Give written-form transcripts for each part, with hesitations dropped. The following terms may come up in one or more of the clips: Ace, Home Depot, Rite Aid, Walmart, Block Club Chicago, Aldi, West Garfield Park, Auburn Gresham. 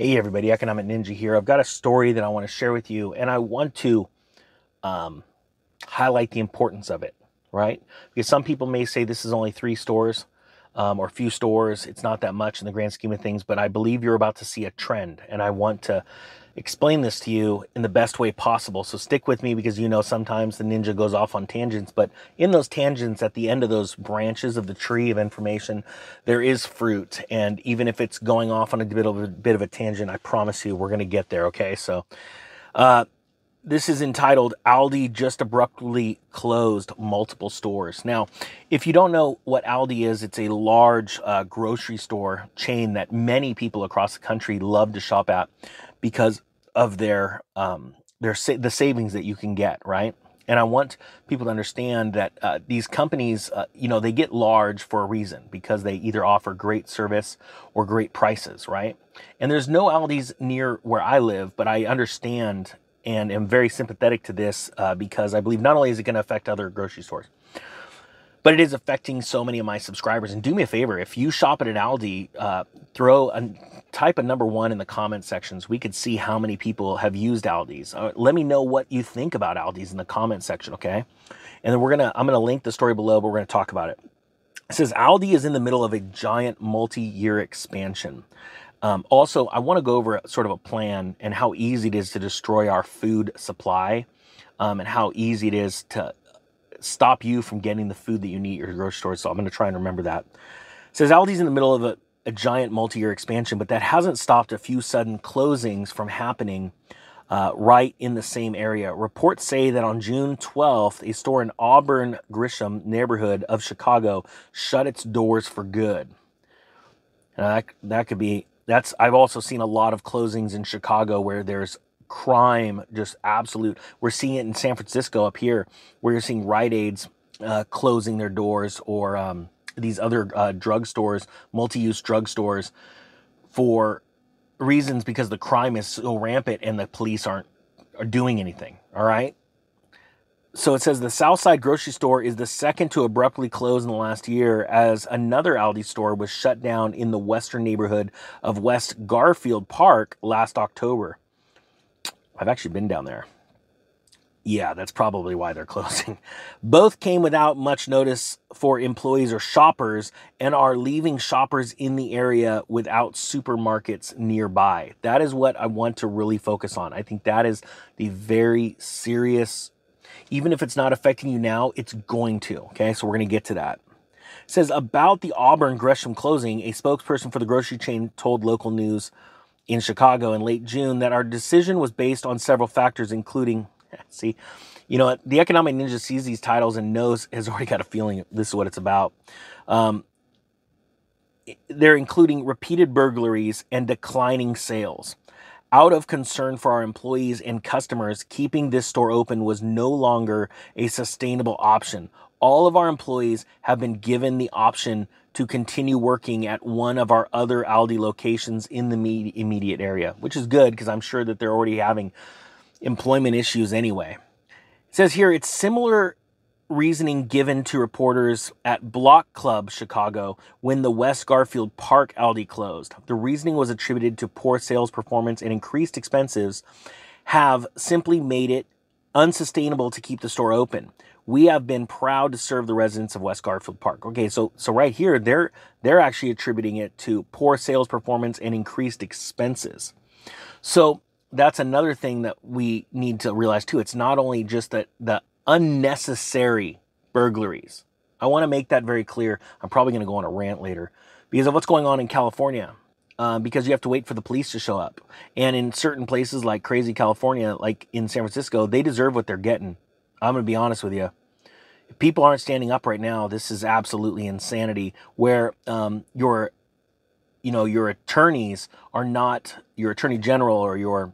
Hey everybody, Economic Ninja here. I've got a story that I want to share with you, and I want to highlight the importance of it, right? Because some people may say this is only three stores or a few stores. It's not that much in the grand scheme of things, but I believe you're about to see a trend, and I want to explain this to you in the best way possible. So stick with me, because you know sometimes the ninja goes off on tangents, but in those tangents, at the end of those branches of the tree of information, there is fruit. And even if it's going off on a bit of a tangent, I promise you we're going to get there, okay? So this is entitled, Aldi Just Abruptly Closed Multiple Stores. Now, if you don't know what Aldi is, it's a large grocery store chain that many people across the country love to shop at because of the savings that you can get, right? And I want people to understand that these companies, they get large for a reason, because they either offer great service or great prices, right? And there's no Aldi's near where I live, but I understand and am very sympathetic to this because I believe not only is it going to affect other grocery stores, but it is affecting so many of my subscribers. And do me a favor, if you shop at an Aldi, type a number one in the comment sections. We could see how many people have used Aldi's. Let me know what you think about Aldi's in the comment section, okay? And then I'm gonna link the story below, but we're gonna talk about it. It says Aldi is in the middle of a giant multi-year expansion. Also, I want to go over sort of a plan and how easy it is to destroy our food supply, and how easy it is to stop you from getting the food that you need at your grocery store. So I'm going to try and remember that. It says Aldi's in the middle of a giant multi-year expansion, but that hasn't stopped a few sudden closings from happening right in the same area. Reports say that on June 12th, a store in Auburn Gresham neighborhood of Chicago shut its doors for good. Now I've also seen a lot of closings in Chicago where there's crime, just absolute. We're seeing it in San Francisco up here, where you're seeing Rite Aids closing their doors, or these other drugstores, multi-use drugstores, for reasons because the crime is so rampant and the police are doing anything, all right? So it says the Southside grocery store is the second to abruptly close in the last year, as another Aldi store was shut down in the western neighborhood of West Garfield Park last October. I've actually been down there. Yeah, that's probably why they're closing. Both came without much notice for employees or shoppers, and are leaving shoppers in the area without supermarkets nearby. That is what I want to really focus on. I think that is the very serious, even if it's not affecting you now, it's going to. Okay, so we're going to get to that. It says about the Auburn Gresham closing, a spokesperson for the grocery chain told local news in Chicago in late June that our decision was based on several factors, including... See, you know, the Economic Ninja sees these titles and knows, has already got a feeling this is what it's about. They're including repeated burglaries and declining sales. Out of concern for our employees and customers, keeping this store open was no longer a sustainable option. All of our employees have been given the option to continue working at one of our other Aldi locations in the immediate area, which is good, because I'm sure that they're already having employment issues anyway. It says here, it's similar reasoning given to reporters at Block Club Chicago when the West Garfield Park Aldi closed. The reasoning was attributed to poor sales performance, and increased expenses have simply made it unsustainable to keep the store open. We have been proud to serve the residents of West Garfield Park. Okay, so right here, they're actually attributing it to poor sales performance and increased expenses. So that's another thing that we need to realize too. It's not only just that the unnecessary burglaries. I want to make that very clear. I'm probably going to go on a rant later because of what's going on in California, because you have to wait for the police to show up. And in certain places like crazy California, like in San Francisco, they deserve what they're getting. I'm going to be honest with you. If people aren't standing up right now, this is absolutely insanity, where your attorneys are not your attorney general, or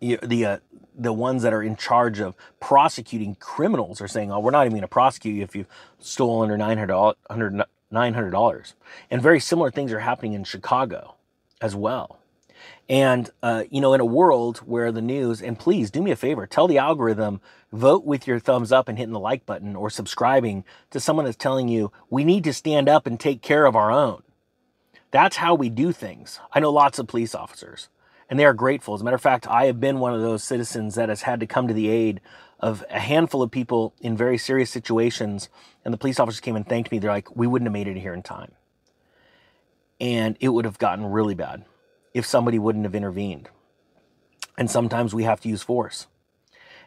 the ones that are in charge of prosecuting criminals are saying, oh, we're not even going to prosecute you if you've stolen under $900. And very similar things are happening in Chicago as well. And, in a world where the news, and please do me a favor, tell the algorithm, vote with your thumbs up and hitting the like button, or subscribing to someone that's telling you we need to stand up and take care of our own. That's how we do things. I know lots of police officers, and they are grateful. As a matter of fact, I have been one of those citizens that has had to come to the aid of a handful of people in very serious situations, and the police officers came and thanked me. They're like, we wouldn't have made it here in time. And it would have gotten really bad if somebody wouldn't have intervened. And sometimes we have to use force.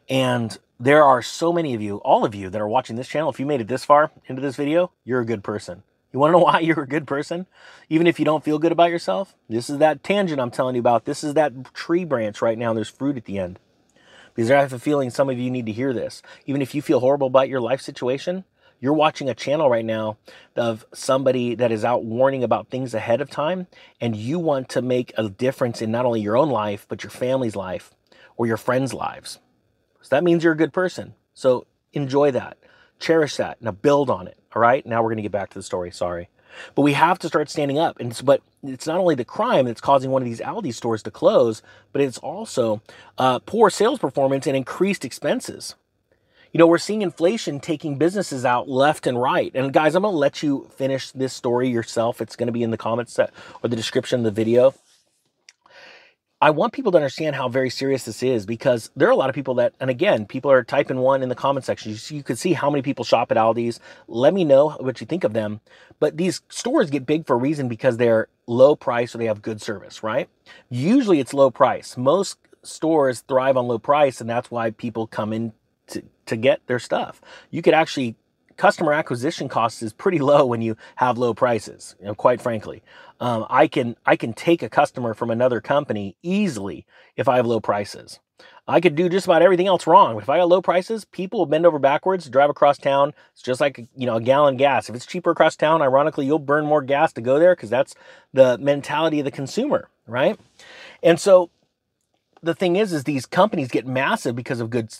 And there are so many of you, all of you that are watching this channel, if you made it this far into this video, you're a good person. You want to know why you're a good person? Even if you don't feel good about yourself, this is that tangent I'm telling you about. This is that tree branch right now. And there's fruit at the end. Because I have a feeling some of you need to hear this. Even if you feel horrible about your life situation, you're watching a channel right now of somebody that is out warning about things ahead of time, and you want to make a difference in not only your own life, but your family's life or your friends' lives. So that means you're a good person. So enjoy that. Cherish that. Now build on it. All right? Now we're going to get back to the story. Sorry. But we have to start standing up. But it's not only the crime that's causing one of these Aldi stores to close, but it's also poor sales performance and increased expenses. You know, we're seeing inflation taking businesses out left and right. And guys, I'm going to let you finish this story yourself. It's going to be in the comments or the description of the video. I want people to understand how very serious this is, because there are a lot of people that, and again, people are typing one in the comment section. You can see how many people shop at Aldi's. Let me know what you think of them. But these stores get big for a reason, because they're low price or they have good service, right? Usually it's low price. Most stores thrive on low price, and that's why people come in to get their stuff. You could actually, customer acquisition cost is pretty low when you have low prices, you know, quite frankly. I can take a customer from another company easily if I have low prices. I could do just about everything else wrong. If I got low prices, people will bend over backwards, drive across town. It's just like, you know, a gallon of gas. If it's cheaper across town, ironically, you'll burn more gas to go there, because that's the mentality of the consumer, right? And so the thing is these companies get massive because of good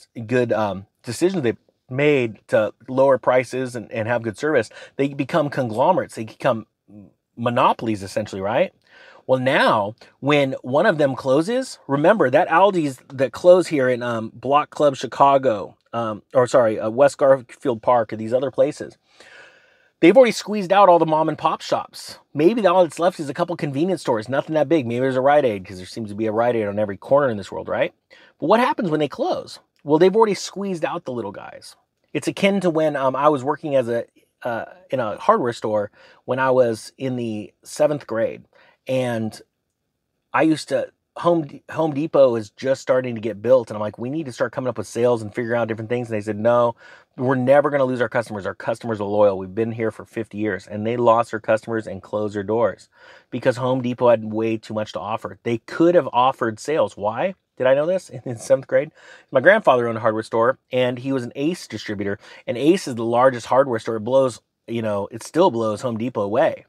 decisions they've made to lower prices and have good service. They become conglomerates. They become monopolies, essentially, right? Well, now, when one of them closes, remember that Aldi's that close here in Block Club Chicago, West Garfield Park, or these other places, they've already squeezed out all the mom and pop shops. Maybe all that's left is a couple convenience stores, nothing that big. Maybe there's a Rite Aid, because there seems to be a Rite Aid on every corner in this world, right? But what happens when they close? Well, they've already squeezed out the little guys. It's akin to when I was working as in a hardware store when I was in the 7th grade, and I used to Home Depot is just starting to get built, and I'm like, we need to start coming up with sales and figure out different things. And they said, no, we're never going to lose our customers. Our customers are loyal. We've been here for 50 years, and they lost their customers and closed their doors because Home Depot had way too much to offer. They could have offered sales. Why? Did I know this in 7th grade? My grandfather owned a hardware store, and he was an Ace distributor, and Ace is the largest hardware store. It blows, you know, it still blows Home Depot away,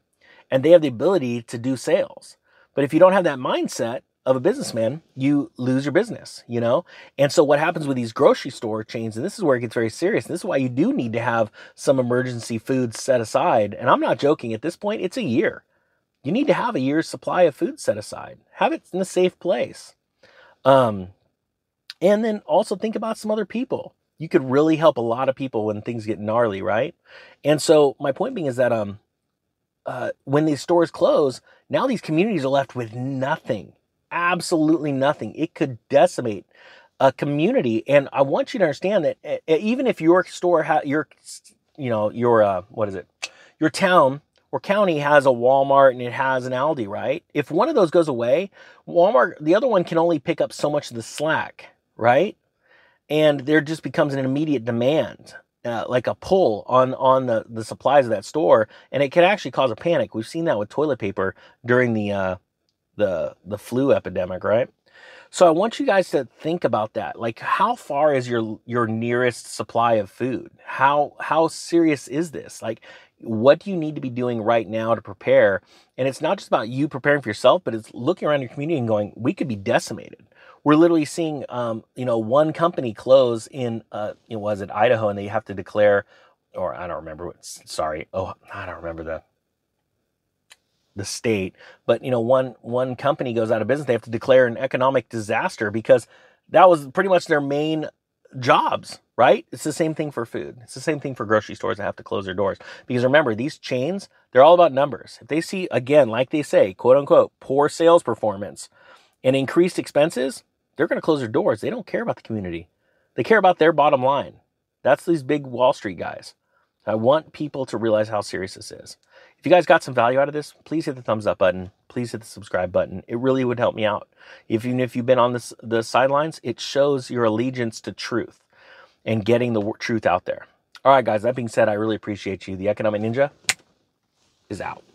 and they have the ability to do sales. But if you don't have that mindset of a businessman, you lose your business, you know? And so what happens with these grocery store chains, and this is where it gets very serious, and this is why you do need to have some emergency food set aside. And I'm not joking. At this point, it's a year. You need to have a year's supply of food set aside. Have it in a safe place. And then also think about some other people. You could really help a lot of people when things get gnarly, right? And so my point being is that when these stores close, now these communities are left with nothing. Absolutely nothing. It could decimate a community. And I want you to understand that even if your store, your town or county has a Walmart and it has an Aldi, right? If one of those goes away, Walmart, the other one can only pick up so much of the slack, right? And there just becomes an immediate demand, like a pull on the supplies of that store. And it can actually cause a panic. We've seen that with toilet paper during the flu epidemic, right? So I want you guys to think about that. Like, how far is your nearest supply of food? How serious is this? Like, what do you need to be doing right now to prepare? And it's not just about you preparing for yourself, but it's looking around your community and going, we could be decimated. We're literally seeing, one company close in, Idaho, and they have to declare, or I don't remember I don't remember the state, but one company goes out of business. They have to declare an economic disaster because that was pretty much their main jobs right? It's the same thing for food. It's the same thing for grocery stores that have to close their doors. Because remember, these chains, they're all about numbers. If they see, again, like they say, quote unquote, poor sales performance and increased expenses, they're going to close their doors. They don't care about the community. They care about their bottom line. That's these big Wall Street guys. I want people to realize how serious this is. If you guys got some value out of this, please hit the thumbs up button. Please hit the subscribe button. It really would help me out. Even if you've been on the sidelines, it shows your allegiance to truth and getting the truth out there. All right, guys, that being said, I really appreciate you. The Economic Ninja is out.